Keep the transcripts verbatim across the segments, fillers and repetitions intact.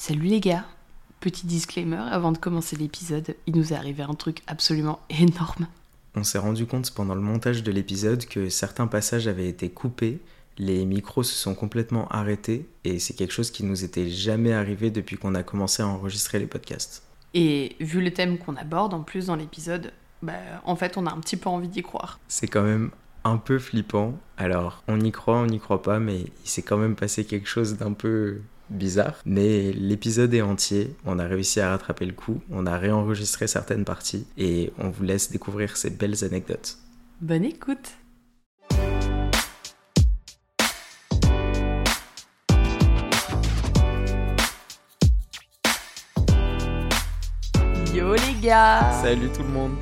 Salut les gars, petit disclaimer avant de commencer l'épisode, il nous est arrivé un truc absolument énorme. On s'est rendu compte pendant le montage de l'épisode que certains passages avaient été coupés, les micros se sont complètement arrêtés et c'est quelque chose qui nous était jamais arrivé depuis qu'on a commencé à enregistrer les podcasts. Et vu le thème qu'on aborde en plus dans l'épisode, bah en fait on a un petit peu envie d'y croire. C'est quand même un peu flippant, alors on y croit, on n'y croit pas, mais il s'est quand même passé quelque chose d'un peu... bizarre, mais l'épisode est entier, on a réussi à rattraper le coup, on a réenregistré certaines parties et on vous laisse découvrir ces belles anecdotes. Bonne écoute! Yo les gars! Salut tout le monde!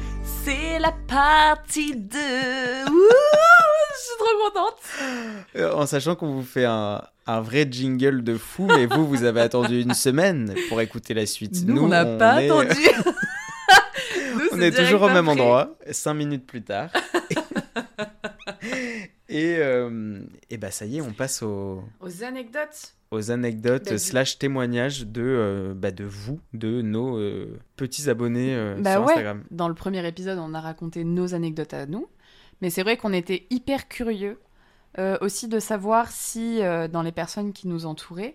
C'est la partie deux! Je suis trop contente! Euh, en sachant qu'on vous fait un... un vrai jingle de fou, mais vous, vous avez attendu une semaine pour écouter la suite. Nous, Nous on n'a pas est... attendu. Nous, on est toujours au même endroit, cinq minutes plus tard. et, euh, et bah ça y est, on passe aux... Aux anecdotes. Aux anecdotes bah, slash témoignages de, euh, bah, de vous, de nos euh, petits abonnés euh, bah sur ouais. Instagram. Dans le premier épisode, on a raconté nos anecdotes à nous, mais c'est vrai qu'on était hyper curieux. Euh, aussi de savoir si euh, dans les personnes qui nous entouraient,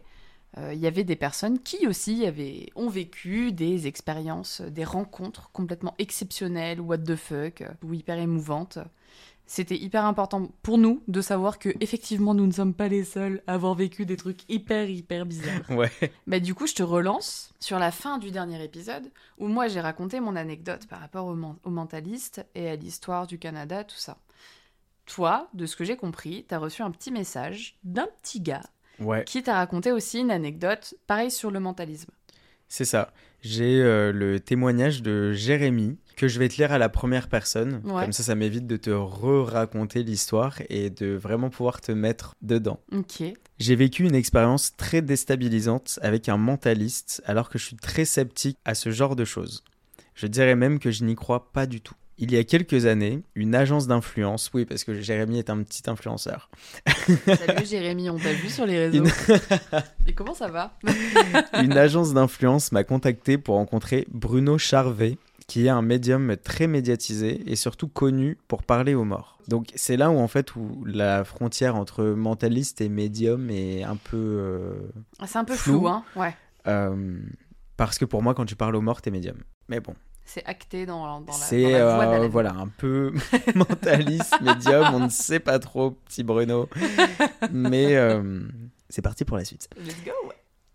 euh, il y avait des personnes qui aussi avaient, ont vécu des expériences, des rencontres complètement exceptionnelles, what the fuck, ou hyper émouvantes. C'était hyper important pour nous de savoir que effectivement nous ne sommes pas les seuls à avoir vécu des trucs hyper hyper bizarres. Ouais. Bah du coup je te relance sur la fin du dernier épisode où moi j'ai raconté mon anecdote par rapport au, man- au mentaliste et à l'histoire du Canada, tout ça. Toi, de ce que j'ai compris, t'as reçu un petit message d'un petit gars ouais. qui t'a raconté aussi une anecdote, pareil sur le mentalisme. C'est ça. J'ai euh, le témoignage de Jérémy que je vais te lire à la première personne. Ouais. Comme ça, ça m'évite de te re-raconter l'histoire et de vraiment pouvoir te mettre dedans. Ok. J'ai vécu une expérience très déstabilisante avec un mentaliste alors que je suis très sceptique à ce genre de choses. Je dirais même que je n'y crois pas du tout. Il y a quelques années, une agence d'influence... Oui, parce que Jérémy est un petit influenceur. Salut Jérémy, on t'a vu sur les réseaux. Une... Et comment ça va ? Une agence d'influence m'a contacté pour rencontrer Bruno Charvet, qui est un médium très médiatisé et surtout connu pour parler aux morts. Donc c'est là où en fait où la frontière entre mentaliste et médium est un peu euh, C'est un peu flou, flou hein, ouais. Euh, parce que pour moi, quand tu parles aux morts, t'es médium. Mais bon. C'est acté dans, dans la, c'est, dans la voie euh, voilà, un peu mentaliste, médium, on ne sait pas trop, petit Bruno. Mais euh, c'est parti pour la suite. Let's go.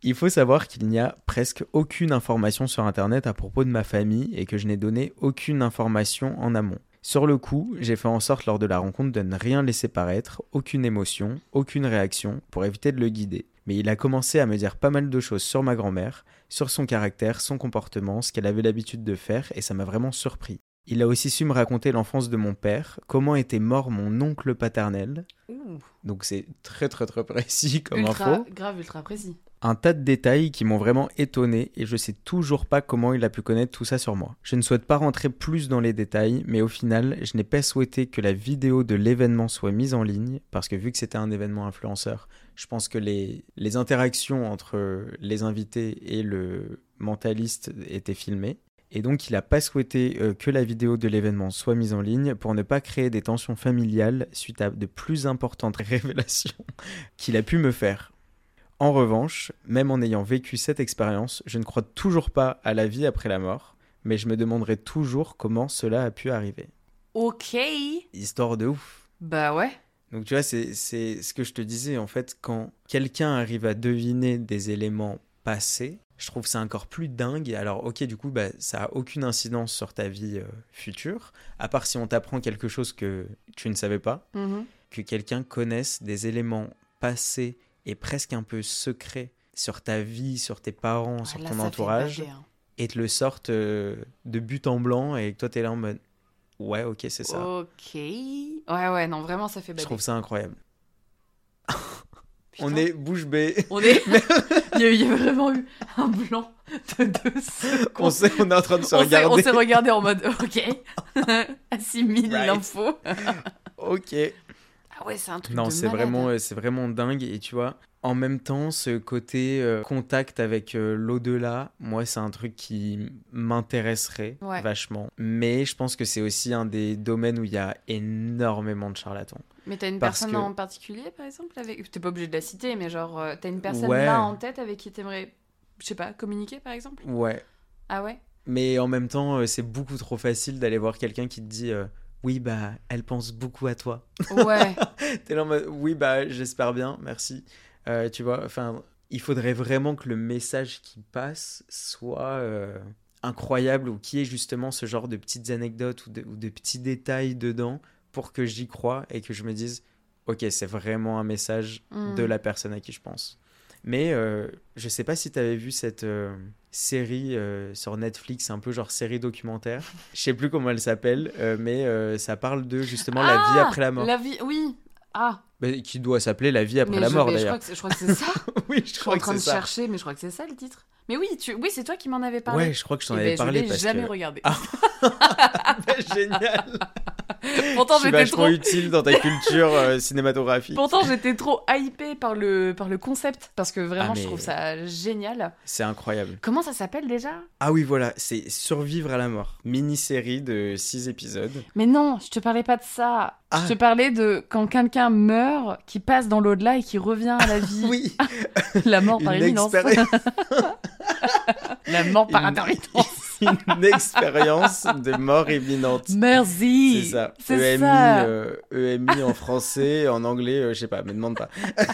Il faut savoir qu'il n'y a presque aucune information sur Internet à propos de ma famille et que je n'ai donné aucune information en amont. Sur le coup, j'ai fait en sorte lors de la rencontre de ne rien laisser paraître, aucune émotion, aucune réaction, pour éviter de le guider. Mais il a commencé à me dire pas mal de choses sur ma grand-mère, sur son caractère, son comportement, ce qu'elle avait l'habitude de faire, et ça m'a vraiment surpris. Il a aussi su me raconter l'enfance de mon père, comment était mort mon oncle paternel. Ouh. Donc c'est très très très précis comme ultra, info. Grave, ultra précis. Un tas de détails qui m'ont vraiment étonné et je sais toujours pas comment il a pu connaître tout ça sur moi. Je ne souhaite pas rentrer plus dans les détails, mais au final, je n'ai pas souhaité que la vidéo de l'événement soit mise en ligne, parce que vu que c'était un événement influenceur, je pense que les, les interactions entre les invités et le mentaliste étaient filmées. Et donc, il n'a pas souhaité euh, que la vidéo de l'événement soit mise en ligne pour ne pas créer des tensions familiales suite à de plus importantes révélations qu'il a pu me faire. En revanche, même en ayant vécu cette expérience, je ne crois toujours pas à la vie après la mort, mais je me demanderai toujours comment cela a pu arriver. Ok. Histoire de ouf. Bah ouais. Donc tu vois, c'est, c'est ce que je te disais, en fait, quand quelqu'un arrive à deviner des éléments passés, je trouve ça encore plus dingue. Alors ok, du coup, bah, ça n'a aucune incidence sur ta vie euh, future, à part si on t'apprend quelque chose que tu ne savais pas, mmh. que quelqu'un connaisse des éléments passés et presque un peu secret sur ta vie, sur tes parents, ouais, sur ton là, entourage, baguer, hein. et te le sortent euh, de but en blanc, et toi, t'es là en mode « Ouais, ok, c'est ça. » Ok. Ouais, ouais, non, vraiment, ça fait baguer. Je trouve ça incroyable. On est bouche bée. On est... il, y a, il y a vraiment eu un blanc de deux secondes. On, sait, on est en train de se on regarder. S'est, on s'est regardé en mode « Ok. Assimile right. l'info. » Ok. Ah ouais, c'est un truc non, de malade. Non, c'est vraiment dingue. Et tu vois, En même temps, ce côté euh, contact avec euh, l'au-delà, moi, c'est un truc qui m'intéresserait ouais. vachement. Mais je pense que c'est aussi un des domaines où il y a énormément de charlatans. Mais t'as une Parce personne que... en particulier, par exemple avec... T'es pas obligé de la citer, mais genre, euh, t'as une personne ouais. là en tête avec qui t'aimerais, je sais pas, communiquer, par exemple ? Ouais. Ah ouais ? Mais en même temps, euh, c'est beaucoup trop facile d'aller voir quelqu'un qui te dit... Euh, oui, bah, elle pense beaucoup à toi. Ouais. T'es là en mode, oui, bah, j'espère bien, merci. Euh, tu vois, enfin, il faudrait vraiment que le message qui passe soit euh, incroyable ou qu'il y ait justement ce genre de petites anecdotes ou de, ou de petits détails dedans pour que j'y croie et que je me dise, ok, c'est vraiment un message mmh. de la personne à qui je pense. Mais euh, je sais pas si t'avais vu cette euh, série euh, sur Netflix, un peu genre série documentaire. Je sais plus comment elle s'appelle, euh, mais euh, ça parle de justement ah, la vie après la mort. La vie, oui. Ah. Bah, qui doit s'appeler La vie après mais la je, mort mais d'ailleurs. Je crois que c'est ça. Oui, je, je crois que c'est ça. Je suis en train de ça. chercher, mais je crois que c'est ça le titre. Mais oui, tu, oui, c'est toi qui m'en avais parlé. Ouais, je crois que je t'en Et avais ben, parlé. Je l'ai jamais que... regardé. Ah. Bah, génial. Pourtant, je suis vachement trop... utile dans ta culture euh, cinématographique. Pourtant, j'étais trop hypée par le, par le concept, parce que vraiment, ah, mais... je trouve ça génial. C'est incroyable. Comment ça s'appelle déjà ? Ah oui, voilà, c'est Survivre à la mort, mini-série de six épisodes. Mais non, je te parlais pas de ça. Ah. Je te parlais de quand quelqu'un meurt, qui passe dans l'au-delà et qui revient à la vie. Oui. La mort par éminence. La mort par intermittence. Une expérience de mort imminente. Merci. C'est ça. C'est E M I, ça. Euh, E M I en français, en anglais, euh, je sais pas, mais demande pas.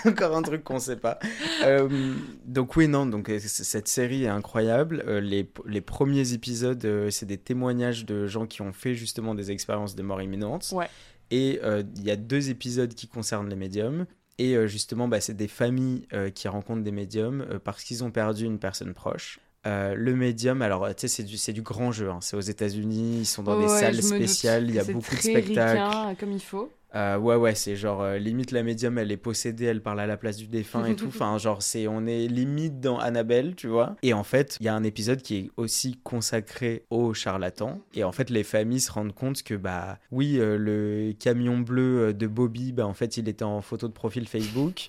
Encore un truc qu'on sait pas. Euh, donc oui, non, donc, cette série est incroyable. Euh, les, les premiers épisodes, euh, c'est des témoignages de gens qui ont fait justement des expériences de mort imminente. Ouais. Et il euh, y a deux épisodes qui concernent les médiums. Et euh, justement, bah, c'est des familles euh, qui rencontrent des médiums euh, parce qu'ils ont perdu une personne proche. Euh, le médium, alors tu sais, c'est du, c'est du grand jeu, hein. C'est aux États-Unis, ils sont dans ouais, des salles spéciales, il y a beaucoup de spectacles. C'est très ricain, comme il faut. Euh, ouais, ouais, c'est genre euh, limite la médium, elle est possédée, elle parle à la place du défunt et tout. Enfin, genre, c'est, on est limite dans Annabelle, tu vois. Et en fait, il y a un épisode qui est aussi consacré aux charlatans. Et en fait, les familles se rendent compte que, bah, oui, euh, le camion bleu de Bobby, bah, en fait, il était en photo de profil Facebook.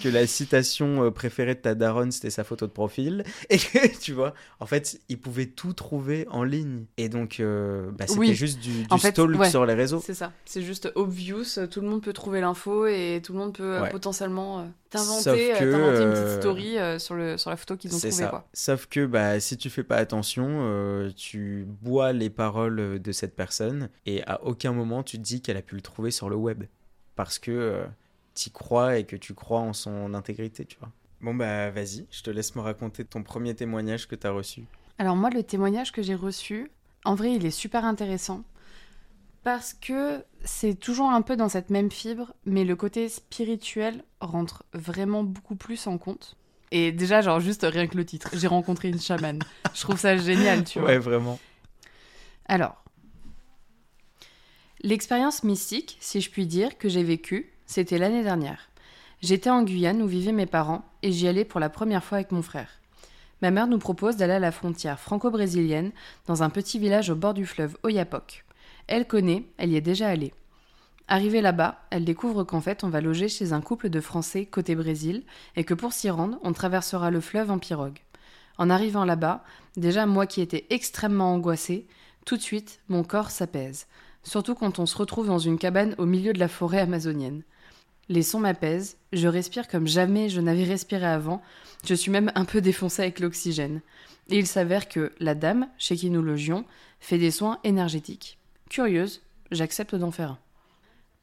Que la citation préférée de ta daronne, c'était sa photo de profil. Et que, tu vois, en fait, ils pouvaient tout trouver en ligne. Et donc, euh, bah, c'était oui. juste du, du stalk. Ouais. Sur les réseaux. C'est ça, c'est juste obvious, tout le monde peut trouver l'info et tout le monde peut ouais. potentiellement euh, t'inventer, que, euh, t'inventer une petite story euh, sur, le, sur la photo qu'ils ont trouvée. C'est ça, quoi. Sauf que bah, si tu fais pas attention, euh, tu bois les paroles de cette personne et à aucun moment tu te dis qu'elle a pu le trouver sur le web parce que euh, t'y crois et que tu crois en son intégrité, tu vois. Bon bah vas-y, je te laisse me raconter ton premier témoignage que t'as reçu. Alors moi, le témoignage que j'ai reçu, en vrai, il est super intéressant. Parce que c'est toujours un peu dans cette même fibre, mais le côté spirituel rentre vraiment beaucoup plus en compte. Et déjà, genre juste rien que le titre, j'ai rencontré une chamane. Je trouve ça génial, tu vois. Ouais, vraiment. Alors, l'expérience mystique, si je puis dire, que j'ai vécue, c'était l'année dernière. J'étais en Guyane où vivaient mes parents, et j'y allais pour la première fois avec mon frère. Ma mère nous propose d'aller à la frontière franco-brésilienne, dans un petit village au bord du fleuve Oyapock. Elle connaît, elle y est déjà allée. Arrivée là-bas, elle découvre qu'en fait, on va loger chez un couple de Français côté Brésil et que pour s'y rendre, on traversera le fleuve en pirogue. En arrivant là-bas, déjà moi qui étais extrêmement angoissée, tout de suite, mon corps s'apaise. Surtout quand on se retrouve dans une cabane au milieu de la forêt amazonienne. Les sons m'apaisent, je respire comme jamais je n'avais respiré avant, je suis même un peu défoncée avec l'oxygène. Et il s'avère que la dame, chez qui nous logions, fait des soins énergétiques. Curieuse, j'accepte d'en faire un.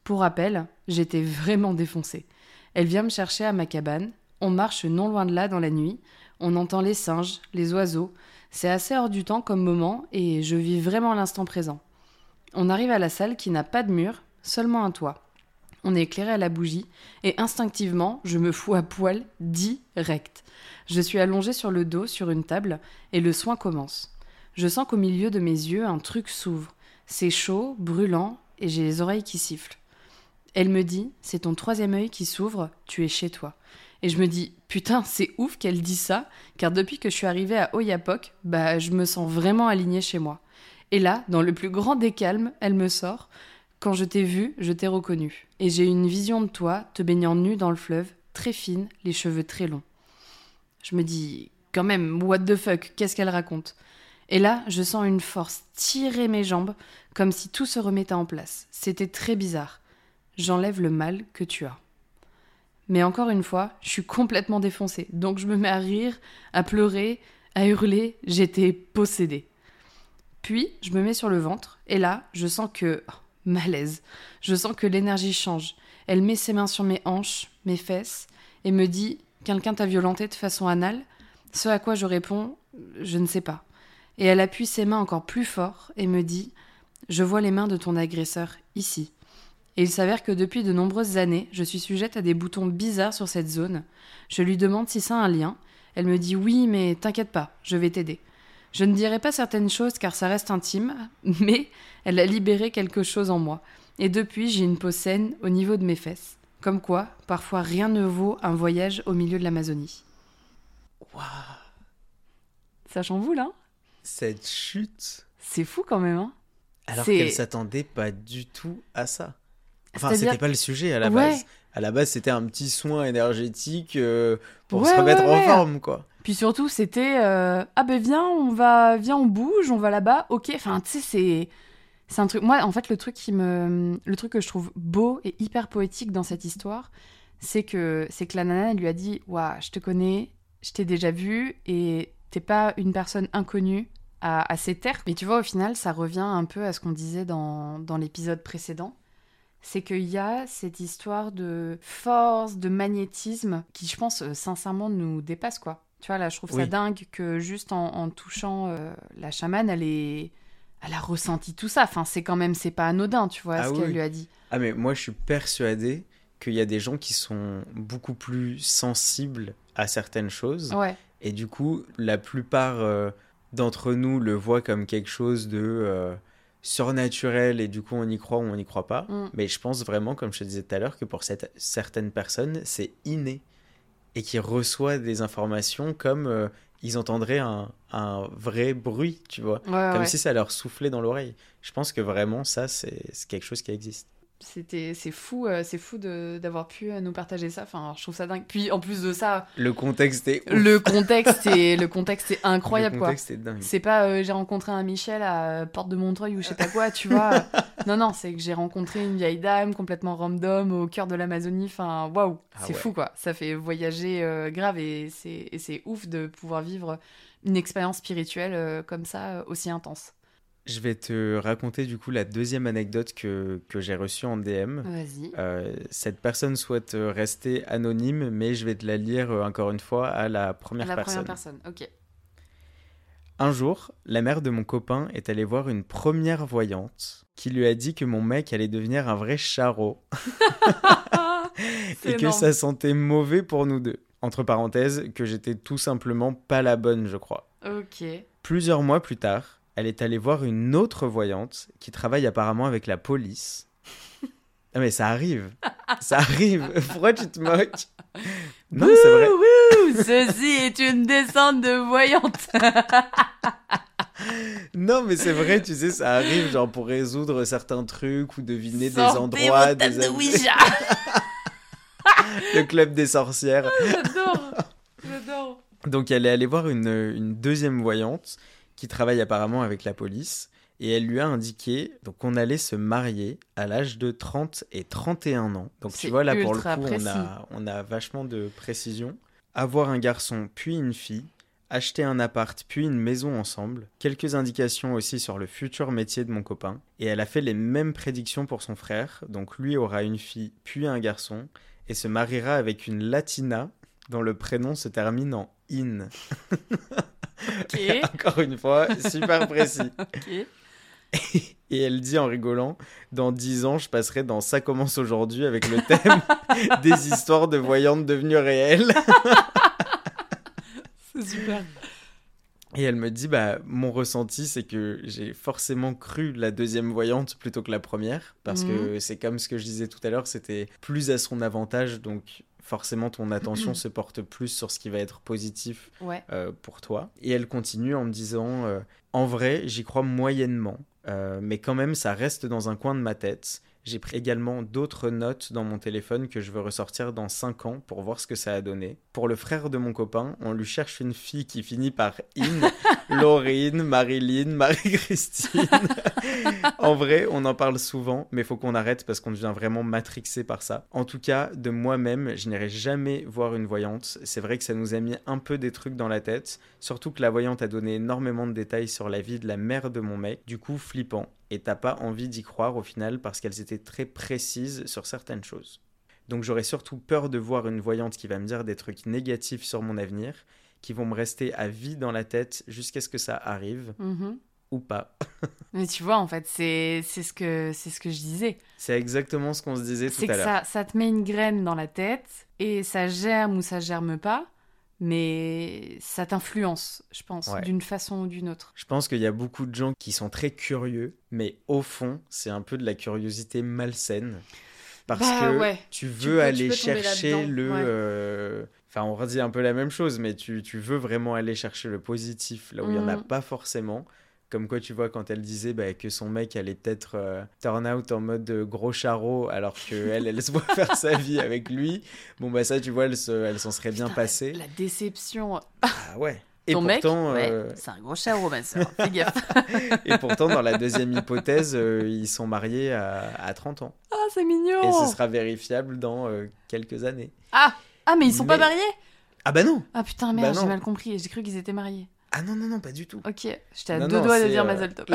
Pour rappel, j'étais vraiment défoncée. Elle vient me chercher à ma cabane, on marche non loin de là dans la nuit, on entend les singes, les oiseaux, c'est assez hors du temps comme moment et je vis vraiment l'instant présent. On arrive à la salle qui n'a pas de mur, seulement un toit. On est éclairé à la bougie et instinctivement, je me fous à poil direct. Je suis allongée sur le dos sur une table et le soin commence. Je sens qu'au milieu de mes yeux, un truc s'ouvre. C'est chaud, brûlant, et j'ai les oreilles qui sifflent. Elle me dit, c'est ton troisième œil qui s'ouvre, tu es chez toi. Et je me dis, putain, c'est ouf qu'elle dise ça, car depuis que je suis arrivée à Oyapock, bah, je me sens vraiment alignée chez moi. Et là, dans le plus grand des calmes, elle me sort, Quand je t'ai vu, je t'ai reconnu, et j'ai une vision de toi, te baignant nu dans le fleuve, très fine, les cheveux très longs. Je me dis, quand même, what the fuck, qu'est-ce qu'elle raconte ? Et là, je sens une force tirer mes jambes, comme si tout se remettait en place. C'était très bizarre. J'enlève le mal que tu as. Mais encore une fois, je suis complètement défoncée, donc je me mets à rire, à pleurer, à hurler, j'étais possédée. Puis, je me mets sur le ventre, et là, je sens que... Oh, malaise. Je sens que l'énergie change. Elle met ses mains sur mes hanches, mes fesses, et me dit « Quelqu'un t'a violentée de façon anale ?» Ce à quoi je réponds « Je ne sais pas. » Et elle appuie ses mains encore plus fort et me dit « Je vois les mains de ton agresseur ici. » Et il s'avère que depuis de nombreuses années, je suis sujette à des boutons bizarres sur cette zone. Je lui demande si ça a un lien. Elle me dit « Oui, mais t'inquiète pas, je vais t'aider. » Je ne dirai pas certaines choses car ça reste intime, mais elle a libéré quelque chose en moi. Et depuis, j'ai une peau saine au niveau de mes fesses. Comme quoi, parfois rien ne vaut un voyage au milieu de l'Amazonie. Waouh. Ça chamboule, hein ? Cette chute. C'est fou quand même, hein ? Alors c'est... qu'elle s'attendait pas du tout à ça. Enfin, c'est-à-dire... c'était pas le sujet à la base. Ouais. À la base, c'était un petit soin énergétique euh, pour ouais, se remettre ouais, ouais. en forme, quoi. Puis surtout, c'était euh, ah ben viens, on va, viens, on bouge, on va là-bas, ok. Enfin, tu sais, c'est, c'est un truc. Moi, en fait, le truc qui me, le truc que je trouve beau et hyper poétique dans cette histoire, c'est que, c'est que la nana elle lui a dit, waouh, je te connais, je t'ai déjà vu, et t'es pas une personne inconnue à, à ces terres. Mais tu vois, au final, ça revient un peu à ce qu'on disait dans, dans l'épisode précédent. C'est qu'il y a cette histoire de force, de magnétisme, qui, je pense, sincèrement, nous dépasse, quoi. Tu vois, là, je trouve oui. ça dingue que juste en, en touchant euh, la chamane, elle, est... elle a ressenti tout ça. Enfin, c'est quand même, c'est pas anodin, tu vois, ah, ce oui. qu'elle lui a dit. Ah, mais moi, je suis persuadée qu'il y a des gens qui sont beaucoup plus sensibles à certaines choses. Ouais. Et du coup, la plupart euh, d'entre nous le voient comme quelque chose de... Euh... surnaturel et du coup on y croit ou on n'y croit pas mm. mais je pense vraiment comme je te disais tout à l'heure que pour cette, certaines personnes c'est inné et qui reçoit des informations comme euh, ils entendraient un, un vrai bruit tu vois ouais, comme ouais. si ça leur soufflait dans l'oreille. Je pense que vraiment ça c'est, c'est quelque chose qui existe. C'était, c'est fou, euh, c'est fou de, d'avoir pu nous partager ça. Enfin, je trouve ça dingue. Puis en plus de ça, le contexte est ouf. le contexte est le contexte est incroyable quoi. Le contexte quoi. Est dingue. C'est pas euh, j'ai rencontré un Michel à Porte de Montreuil ou je sais pas quoi, tu vois. non non, c'est que j'ai rencontré une vieille dame complètement random au cœur de l'Amazonie. Enfin, waouh, c'est ah ouais. fou quoi. Ça fait voyager euh, grave et c'est et c'est ouf de pouvoir vivre une expérience spirituelle euh, comme ça euh, aussi intense. Je vais te raconter du coup la deuxième anecdote que, que j'ai reçue en D M. Vas-y. Euh, cette personne souhaite rester anonyme, mais je vais te la lire euh, encore une fois à la première à la personne. La première personne, ok. Un jour, la mère de mon copain est allée voir une première voyante qui lui a dit que mon mec allait devenir un vrai charreau et énorme. Que ça sentait mauvais pour nous deux. Entre parenthèses, que j'étais tout simplement pas la bonne, je crois. Ok. Plusieurs mois plus tard, elle est allée voir une autre voyante qui travaille apparemment avec la police. Ah mais ça arrive, ça arrive. Pourquoi tu te moques ? Non, ouh, c'est vrai. Ouh, ceci est une descente de voyante. Non mais c'est vrai, tu sais, ça arrive genre pour résoudre certains trucs ou deviner sortez des endroits, vos têtes des de Ouija. Le club des sorcières. Oh, j'adore, j'adore. Donc elle est allée voir une, une deuxième voyante. Qui travaille apparemment avec la police, et elle lui a indiqué donc, qu'on allait se marier à l'âge de trente et trente et un ans. Donc c'est tu vois, là, pour le coup, on a, on a vachement de précision. Avoir un garçon, puis une fille, acheter un appart, puis une maison ensemble, quelques indications aussi sur le futur métier de mon copain, et elle a fait les mêmes prédictions pour son frère, donc lui aura une fille, puis un garçon, et se mariera avec une latina dont le prénom se termine en « in ». Okay. Encore une fois, super précis. Okay. Et elle dit en rigolant, dans dix ans, je passerai dans Ça commence aujourd'hui avec le thème des histoires de voyantes devenues réelles. C'est super. Et elle me dit, bah, mon ressenti, c'est que j'ai forcément cru la deuxième voyante plutôt que la première, parce mmh. que c'est comme ce que je disais tout à l'heure, c'était plus à son avantage, donc... Forcément, ton attention se porte plus sur ce qui va être positif ouais. euh, pour toi. Et elle continue en me disant euh, « En vrai, j'y crois moyennement, euh, mais quand même, ça reste dans un coin de ma tête. J'ai pris également d'autres notes dans mon téléphone que je veux ressortir dans cinq ans pour voir ce que ça a donné. Pour le frère de mon copain, on lui cherche une fille qui finit par In, Laurine, Marilyn, Marie-Christine. En vrai, on en parle souvent, mais faut qu'on arrête parce qu'on devient vraiment matrixé par ça. En tout cas, de moi-même, je n'irai jamais voir une voyante. C'est vrai que ça nous a mis un peu des trucs dans la tête, surtout que la voyante a donné énormément de détails sur la vie de la mère de mon mec, du coup flippant. Et t'as pas envie d'y croire au final parce qu'elles étaient très précises sur certaines choses. Donc j'aurais surtout peur de voir une voyante qui va me dire des trucs négatifs sur mon avenir, qui vont me rester à vie dans la tête jusqu'à ce que ça arrive, mm-hmm. ou pas. Mais tu vois, en fait, c'est, c'est, ce que, c'est ce que je disais. C'est exactement ce qu'on se disait tout à l'heure. C'est que ça, ça te met une graine dans la tête, et ça germe ou ça germe pas. Mais ça t'influence, je pense, ouais. d'une façon ou d'une autre. Je pense qu'il y a beaucoup de gens qui sont très curieux, mais au fond, c'est un peu de la curiosité malsaine. Parce bah, que ouais. tu veux tu peux, aller tu chercher le... Ouais. Euh... Enfin, on redit un peu la même chose, mais tu, tu veux vraiment aller chercher le positif, là où il mmh. n'y en a pas forcément. Comme quoi, tu vois, quand elle disait bah, que son mec allait peut-être euh, turn out en mode gros charreau, alors qu'elle, elle se voit faire sa vie avec lui. Bon, bah ça, tu vois, elle, se, elle s'en serait Putain, bien passée. La déception. Ah ouais. Et Ton pourtant, mec, euh... ouais, c'est un gros charreau, ma soeur. Fais gaffe. Et pourtant, dans la deuxième hypothèse, euh, ils sont mariés à, à trente ans. Ah, oh, c'est mignon. Et ce sera vérifiable dans euh, quelques années. Ah, ah mais ils sont mais... pas mariés ? Ah bah non. Ah putain, merde, bah, j'ai mal compris. J'ai cru qu'ils étaient mariés. Ah non, non, non, pas du tout. Ok, j'étais à non, deux non, doigts de dire euh... Mazel Tov.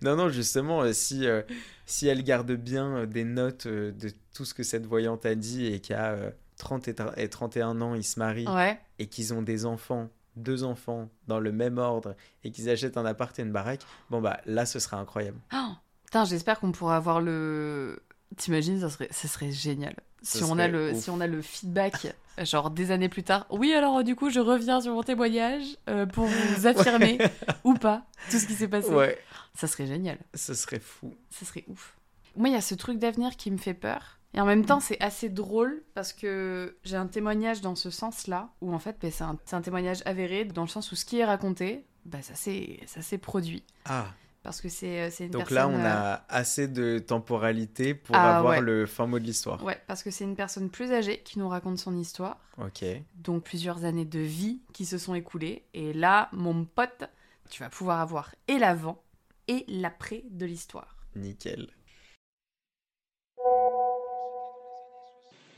Non, non, justement, si, euh, si elle garde bien des notes euh, de tout ce que cette voyante a dit et qu'à euh, trente et trente et un ans, ils se marient ouais. et qu'ils ont des enfants, deux enfants, dans le même ordre et qu'ils achètent un appart et une baraque, bon bah là, ce sera incroyable. Oh, putain, j'espère qu'on pourra avoir le... T'imagines, ça serait, ça serait génial. Si on, a le, si on a le feedback, genre des années plus tard, oui, alors du coup, je reviens sur mon témoignage euh, pour vous affirmer ouais. ou pas tout ce qui s'est passé. Ouais. Ça serait génial. Ça serait fou. Ça serait ouf. Moi, il y a ce truc d'avenir qui me fait peur. Et en même temps, c'est assez drôle parce que j'ai un témoignage dans ce sens-là, où en fait, bah, c'est, un, c'est un témoignage avéré dans le sens où ce qui est raconté, bah, ça, s'est, ça s'est produit. Ah. Parce que c'est, c'est une Donc personne... Donc là, on a euh... assez de temporalité pour ah, avoir ouais. le fin mot de l'histoire. Ouais, parce que c'est une personne plus âgée qui nous raconte son histoire. Ok. Donc plusieurs années de vie qui se sont écoulées. Et là, mon pote, tu vas pouvoir avoir et l'avant et l'après de l'histoire. Nickel.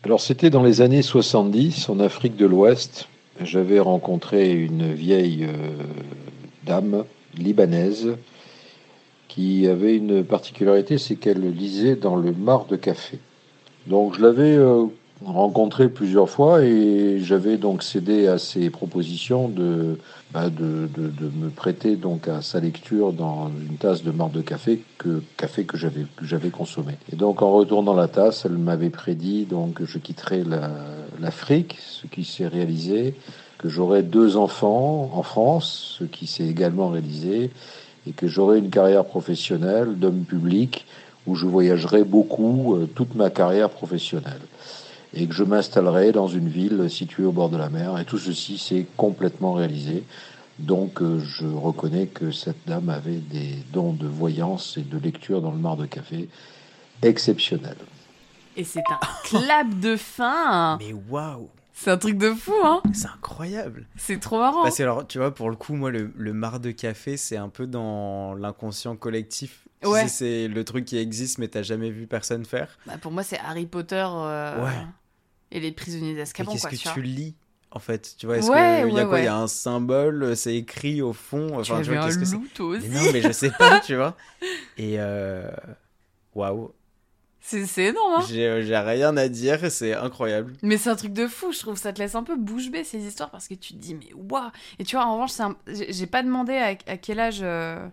Alors c'était dans les années soixante-dix, en Afrique de l'Ouest. J'avais rencontré une vieille euh, dame libanaise qui avait une particularité, c'est qu'elle lisait dans le marc de café. Donc je l'avais euh, rencontrée plusieurs fois et j'avais donc cédé à ses propositions de, bah de, de, de me prêter donc à sa lecture dans une tasse de marc de café que, café que j'avais, que j'avais consommé. Et donc en retournant la tasse, elle m'avait prédit donc, que je quitterais la, l'Afrique, ce qui s'est réalisé, que j'aurais deux enfants en France, ce qui s'est également réalisé, et que j'aurai une carrière professionnelle d'homme public où je voyagerai beaucoup euh, toute ma carrière professionnelle et que je m'installerai dans une ville située au bord de la mer. Et tout ceci s'est complètement réalisé. Donc euh, je reconnais que cette dame avait des dons de voyance et de lecture dans le marc de café exceptionnels. Et c'est un clap de fin. Mais waouh! C'est un truc de fou, hein? C'est incroyable. C'est trop marrant. Parce que alors, tu vois, pour le coup, moi, le, le marc de café, c'est un peu dans l'inconscient collectif. Ouais. Tu sais, c'est le truc qui existe, mais t'as jamais vu personne faire. Bah, pour moi, c'est Harry Potter euh... ouais. et les prisonniers d'Azkaban. Mais qu'est-ce quoi, que tu, tu lis, en fait? Tu vois, est-ce ouais, qu'il ouais, y a quoi? Il ouais. y a un symbole, c'est écrit au fond. Enfin, tu, tu vois, qu'est-ce que c'est? Mais non, mais je sais pas, tu vois. Et waouh. Wow. C'est, c'est énorme, hein? J'ai, j'ai rien à dire, c'est incroyable. Mais c'est un truc de fou, je trouve, ça te laisse un peu bouche bée ces histoires parce que tu te dis, mais waouh! Et tu vois, en revanche, c'est un... j'ai pas demandé à, à quel âge, euh,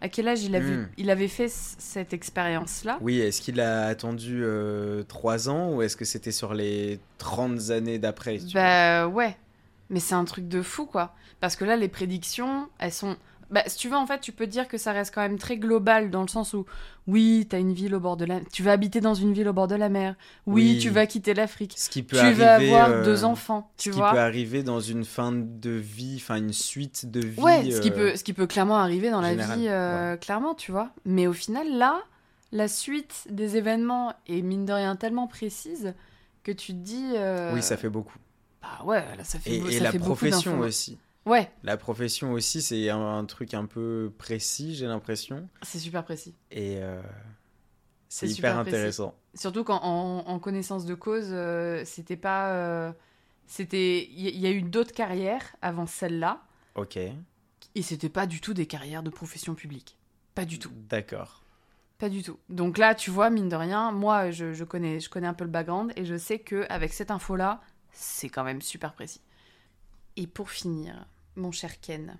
à quel âge il, avait, mm. il avait fait c- cette expérience-là. Oui, est-ce qu'il a attendu euh, trois ans ou est-ce que c'était sur les trente années d'après? Bah ouais, mais c'est un truc de fou, quoi. Parce que là, les prédictions, elles sont... Bah, si tu veux, en fait, tu peux dire que ça reste quand même très global dans le sens où, oui, t'as une ville au bord de la... tu vas habiter dans une ville au bord de la mer. Oui, oui. Tu vas quitter l'Afrique. Ce qui peut tu arriver, vas avoir euh... deux enfants. Tu ce vois. Qui peut arriver dans une fin de vie, enfin une suite de vie. Ouais, euh... ce qui peut, ce qui peut clairement arriver dans général, la vie, euh, ouais. clairement, tu vois. Mais au final, là, la suite des événements est mine de rien tellement précise que tu te dis... Euh... Oui, ça fait beaucoup. Bah ouais, là, ça fait, et, ça et fait beaucoup. Et la profession aussi. Ouais. La profession aussi, c'est un, un truc un peu précis, j'ai l'impression. C'est super précis. Et euh, c'est, c'est hyper intéressant. Précis. Surtout qu'en en, en connaissance de cause, euh, c'était pas... Euh, c'était... Il y, y a eu d'autres carrières avant celle-là. Ok. Et c'était pas du tout des carrières de profession publique. Pas du tout. D'accord. Pas du tout. Donc là, tu vois, mine de rien, moi, je, je, connais, je connais un peu le background et je sais qu'avec cette info-là, c'est quand même super précis. Et pour finir, mon cher Ken,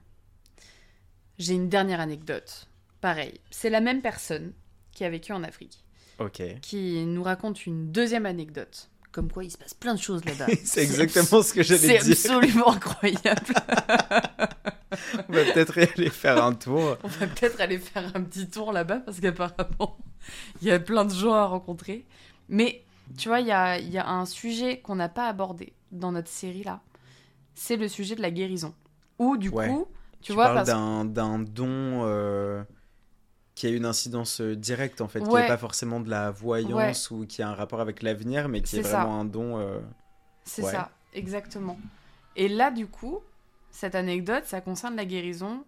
j'ai une dernière anecdote. Pareil, c'est la même personne qui a vécu en Afrique. Ok. Qui nous raconte une deuxième anecdote. Comme quoi, il se passe plein de choses là-bas. c'est exactement c'est, ce que j'allais c'est dire. C'est absolument incroyable. On va peut-être aller faire un tour. On va peut-être aller faire un petit tour là-bas, parce qu'apparemment, il y a plein de gens à rencontrer. Mais, tu vois, il y a, y a un sujet qu'on n'a pas abordé dans notre série-là. C'est le sujet de la guérison. Ou, du ouais. coup, tu, tu vois... Tu parles parce... d'un, d'un don euh, qui a une incidence directe, en fait, ouais. qui n'est pas forcément de la voyance ouais. ou qui a un rapport avec l'avenir, mais qui C'est est vraiment ça. un don... Euh... C'est ouais. ça, exactement. Et là, du coup... Cette anecdote, ça concerne la guérison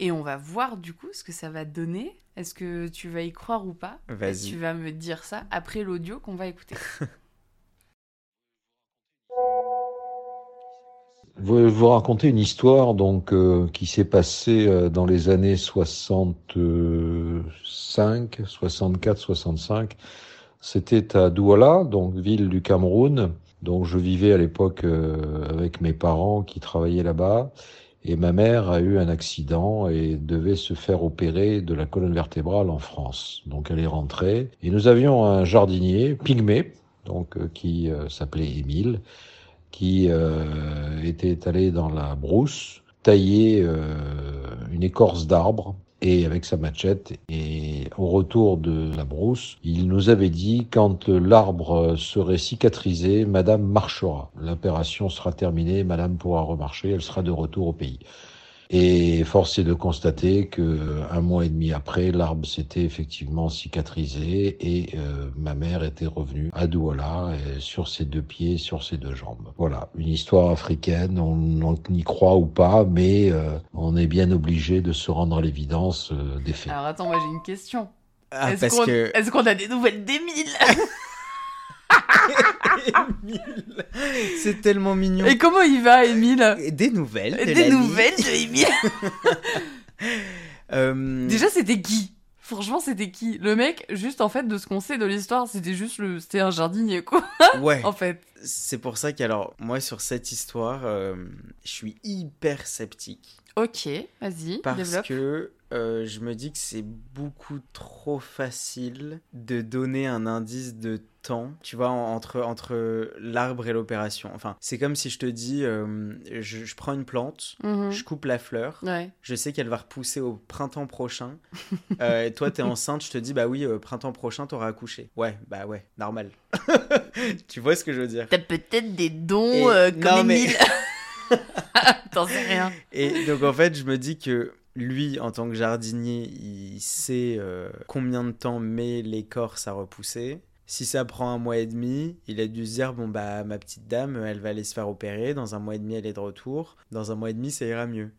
et on va voir du coup ce que ça va donner. Est-ce que tu vas y croire ou pas ? Vas-y. Tu vas me dire ça après l'audio qu'on va écouter. Je vais vous raconter une histoire donc, euh, qui s'est passée euh, dans les années soixante-cinq, soixante-quatre, soixante-cinq. C'était à Douala, donc ville du Cameroun. Donc je vivais à l'époque avec mes parents qui travaillaient là-bas et ma mère a eu un accident et devait se faire opérer de la colonne vertébrale en France. Donc elle est rentrée et nous avions un jardinier pygmée donc qui euh, s'appelait Émile qui euh, était allé dans la brousse tailler euh, une écorce d'arbre et avec sa machette, et au retour de la brousse, il nous avait dit « Quand l'arbre serait cicatrisé, madame marchera. L'opération sera terminée, madame pourra remarcher, elle sera de retour au pays. » Et force est de constater qu'un mois et demi après, l'arbre s'était effectivement cicatrisé et euh, ma mère était revenue à Douala sur ses deux pieds, sur ses deux jambes. Voilà, une histoire africaine, on, on y croit ou pas, mais euh, on est bien obligé de se rendre à l'évidence euh, des faits. Alors attends, moi j'ai une question. Ah, est-ce, parce qu'on, que... est-ce qu'on a des nouvelles d'Émile? Émile, c'est tellement mignon. Et comment il va, Émile ? Des nouvelles. De Des nouvelles vie. de Émile. euh... Déjà, c'était qui ? Franchement, c'était qui ? Le mec, juste en fait, de ce qu'on sait de l'histoire, c'était juste le, c'était un jardinier, quoi. Ouais. En fait. C'est pour ça qu'alors, moi, sur cette histoire, euh, je suis hyper sceptique. Ok, vas-y. Parce développe. que. Euh, je me dis que c'est beaucoup trop facile de donner un indice de temps, tu vois, entre, entre l'arbre et l'opération. Enfin, c'est comme si je te dis, euh, je, je prends une plante, mmh. je coupe la fleur, ouais. je sais qu'elle va repousser au printemps prochain. Euh, et toi, t'es enceinte, je te dis, bah oui, euh, printemps prochain, t'auras accouché. Ouais, bah ouais, normal. Tu vois ce que je veux dire ? T'as peut-être des dons et... euh, comme non, Émile. Mais... T'en sais rien. Et donc, en fait, je me dis que... Lui, en tant que jardinier, il sait euh, combien de temps met l'écorce à repousser. Si ça prend un mois et demi, il a dû se dire « Bon, bah, ma petite dame, elle va aller se faire opérer. Dans un mois et demi, elle est de retour. Dans un mois et demi, ça ira mieux. »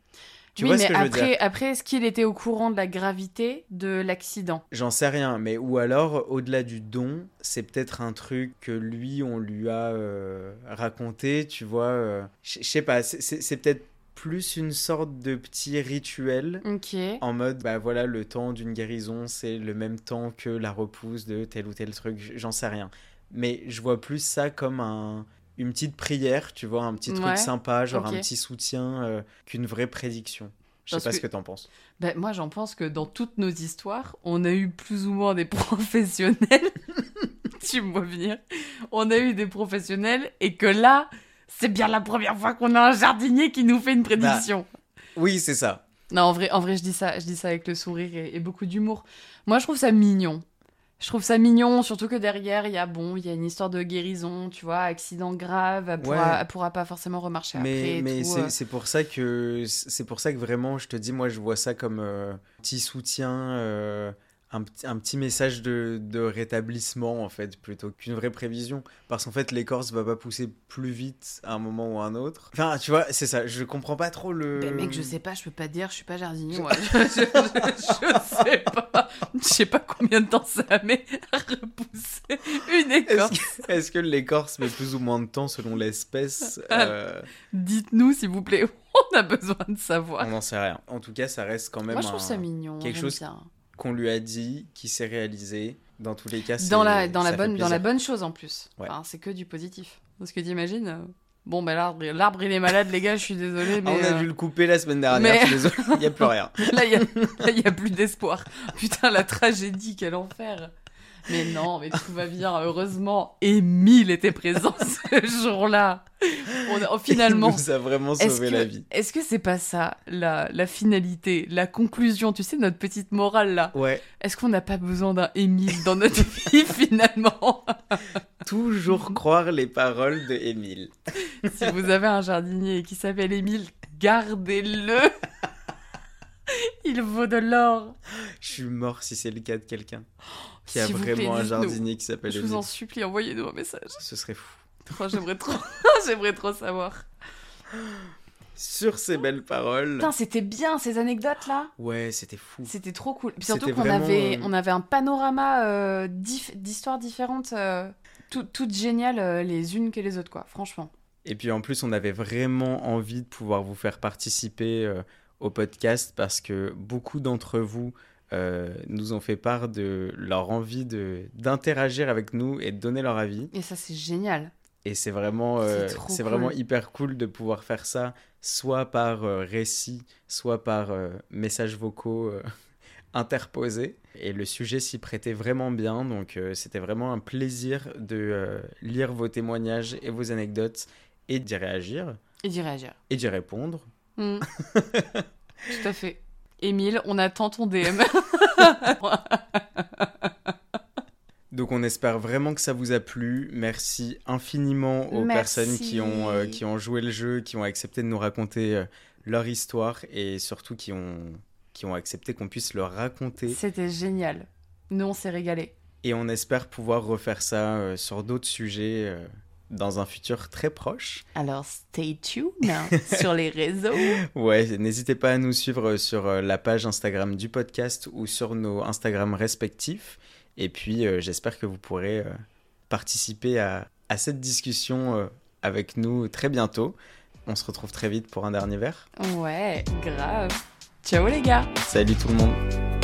Tu oui, vois mais ce que après, je veux dire ? Après, est-ce qu'il était au courant de la gravité de l'accident ? J'en sais rien, mais ou alors, au-delà du don, c'est peut-être un truc que lui, on lui a euh, raconté, tu vois. Euh, je sais pas, c'est, c'est, c'est peut-être... plus une sorte de petit rituel okay. en mode bah voilà le temps d'une guérison c'est le même temps que la repousse de tel ou tel truc, j'en sais rien, mais je vois plus ça comme un une petite prière, tu vois, un petit truc ouais. sympa, genre okay. un petit soutien euh, qu'une vraie prédiction. Je sais pas que... ce que t'en penses. Bah, moi j'en pense que dans toutes nos histoires on a eu plus ou moins des professionnels tu me vois venir on a eu des professionnels et que là c'est bien la première fois qu'on a un jardinier qui nous fait une prédiction. Bah, oui, c'est ça. Non, en vrai, en vrai, je dis ça, je dis ça avec le sourire et, et beaucoup d'humour. Moi, je trouve ça mignon. Je trouve ça mignon, surtout que derrière, il y a bon, il y a une histoire de guérison, tu vois, accident grave, elle pourra, ouais. elle pourra pas forcément remarcher mais, après. Et mais tout, c'est, euh... c'est pour ça que c'est pour ça que vraiment, je te dis, moi, je vois ça comme euh, petit soutien. Euh... un, un petit message de, de rétablissement en fait, plutôt qu'une vraie prévision, parce qu'en fait l'écorce va pas pousser plus vite à un moment ou à un autre. Enfin, tu vois, c'est ça, je comprends pas trop le... Ben mec, je sais pas, je peux pas dire, je suis pas jardinier, moi. je, je, je, je sais pas, je sais pas combien de temps ça met à repousser une écorce. Est-ce que, est-ce que l'écorce met plus ou moins de temps selon l'espèce euh... Dites-nous s'il vous plaît. On a besoin de savoir. On n'en sait rien. En tout cas, ça reste quand même Moi, je trouve un... ça mignon, quelque chose ça. Qu'on lui a dit, qui s'est réalisé. Dans tous les cas, c'est... Dans la, dans la, bonne, dans la bonne chose en plus. Ouais. Enfin, c'est que du positif. Parce que t'imagines euh... Bon, ben bah, l'arbre, l'arbre, il est malade, les gars, je suis désolée. Mais, on a euh... dû le couper la semaine dernière, mais... je suis désolée. Il n'y a plus rien. Là, il n'y a, a plus d'espoir. Putain, la tragédie, quel enfer. Mais non, mais tout va bien, heureusement. Émile était présent ce jour-là. On a, finalement, il nous a vraiment sauvé la vie. Est-ce que c'est pas ça, la, la finalité, la conclusion, tu sais, notre petite morale là ? Ouais. Est-ce qu'on n'a pas besoin d'un Émile dans notre vie, finalement ? Toujours croire les paroles de Émile. Si vous avez un jardinier qui s'appelle Émile, gardez-le. Il vaut de l'or. Je suis mort si c'est le cas de quelqu'un qui a vraiment un jardinier qui s'appelle Émile. Je vous en supplie, envoyez-nous un message. Ce serait fou. Oh, j'aimerais trop, j'aimerais trop savoir. Sur ces belles paroles. Putain, c'était bien ces anecdotes là. Ouais, c'était fou. C'était trop cool. Puis surtout c'était qu'on vraiment... avait, on avait un panorama euh, dif- d'histoires différentes, euh, tout, toutes géniales euh, les unes que les autres quoi. Franchement. Et puis en plus, on avait vraiment envie de pouvoir vous faire participer euh, au podcast parce que beaucoup d'entre vous. Euh, nous ont fait part de leur envie de, d'interagir avec nous et de donner leur avis. Et ça, c'est génial. Et c'est vraiment, euh, c'est c'est cool. Vraiment hyper cool de pouvoir faire ça, soit par euh, récit, soit par euh, messages vocaux euh, interposés. Et le sujet s'y prêtait vraiment bien, donc euh, c'était vraiment un plaisir de euh, lire vos témoignages et vos anecdotes et d'y réagir. Et d'y réagir. Et d'y répondre. Mmh. Tout à fait. Émile, on attend ton D M. Donc on espère vraiment que ça vous a plu. Merci infiniment aux Merci. personnes qui ont, euh, qui ont joué le jeu, qui ont accepté de nous raconter euh, leur histoire et surtout qui ont, qui ont accepté qu'on puisse leur raconter. C'était génial. Nous, on s'est régalés. Et on espère pouvoir refaire ça euh, sur d'autres sujets... Euh... dans un futur très proche. Alors, stay tuned sur les réseaux. Ouais, n'hésitez pas à nous suivre sur la page Instagram du podcast ou sur nos Instagram respectifs. Et puis, euh, j'espère que vous pourrez euh, participer à, à cette discussion euh, avec nous très bientôt. On se retrouve très vite pour un dernier verre. Ouais, grave. Ciao les gars. Salut tout le monde.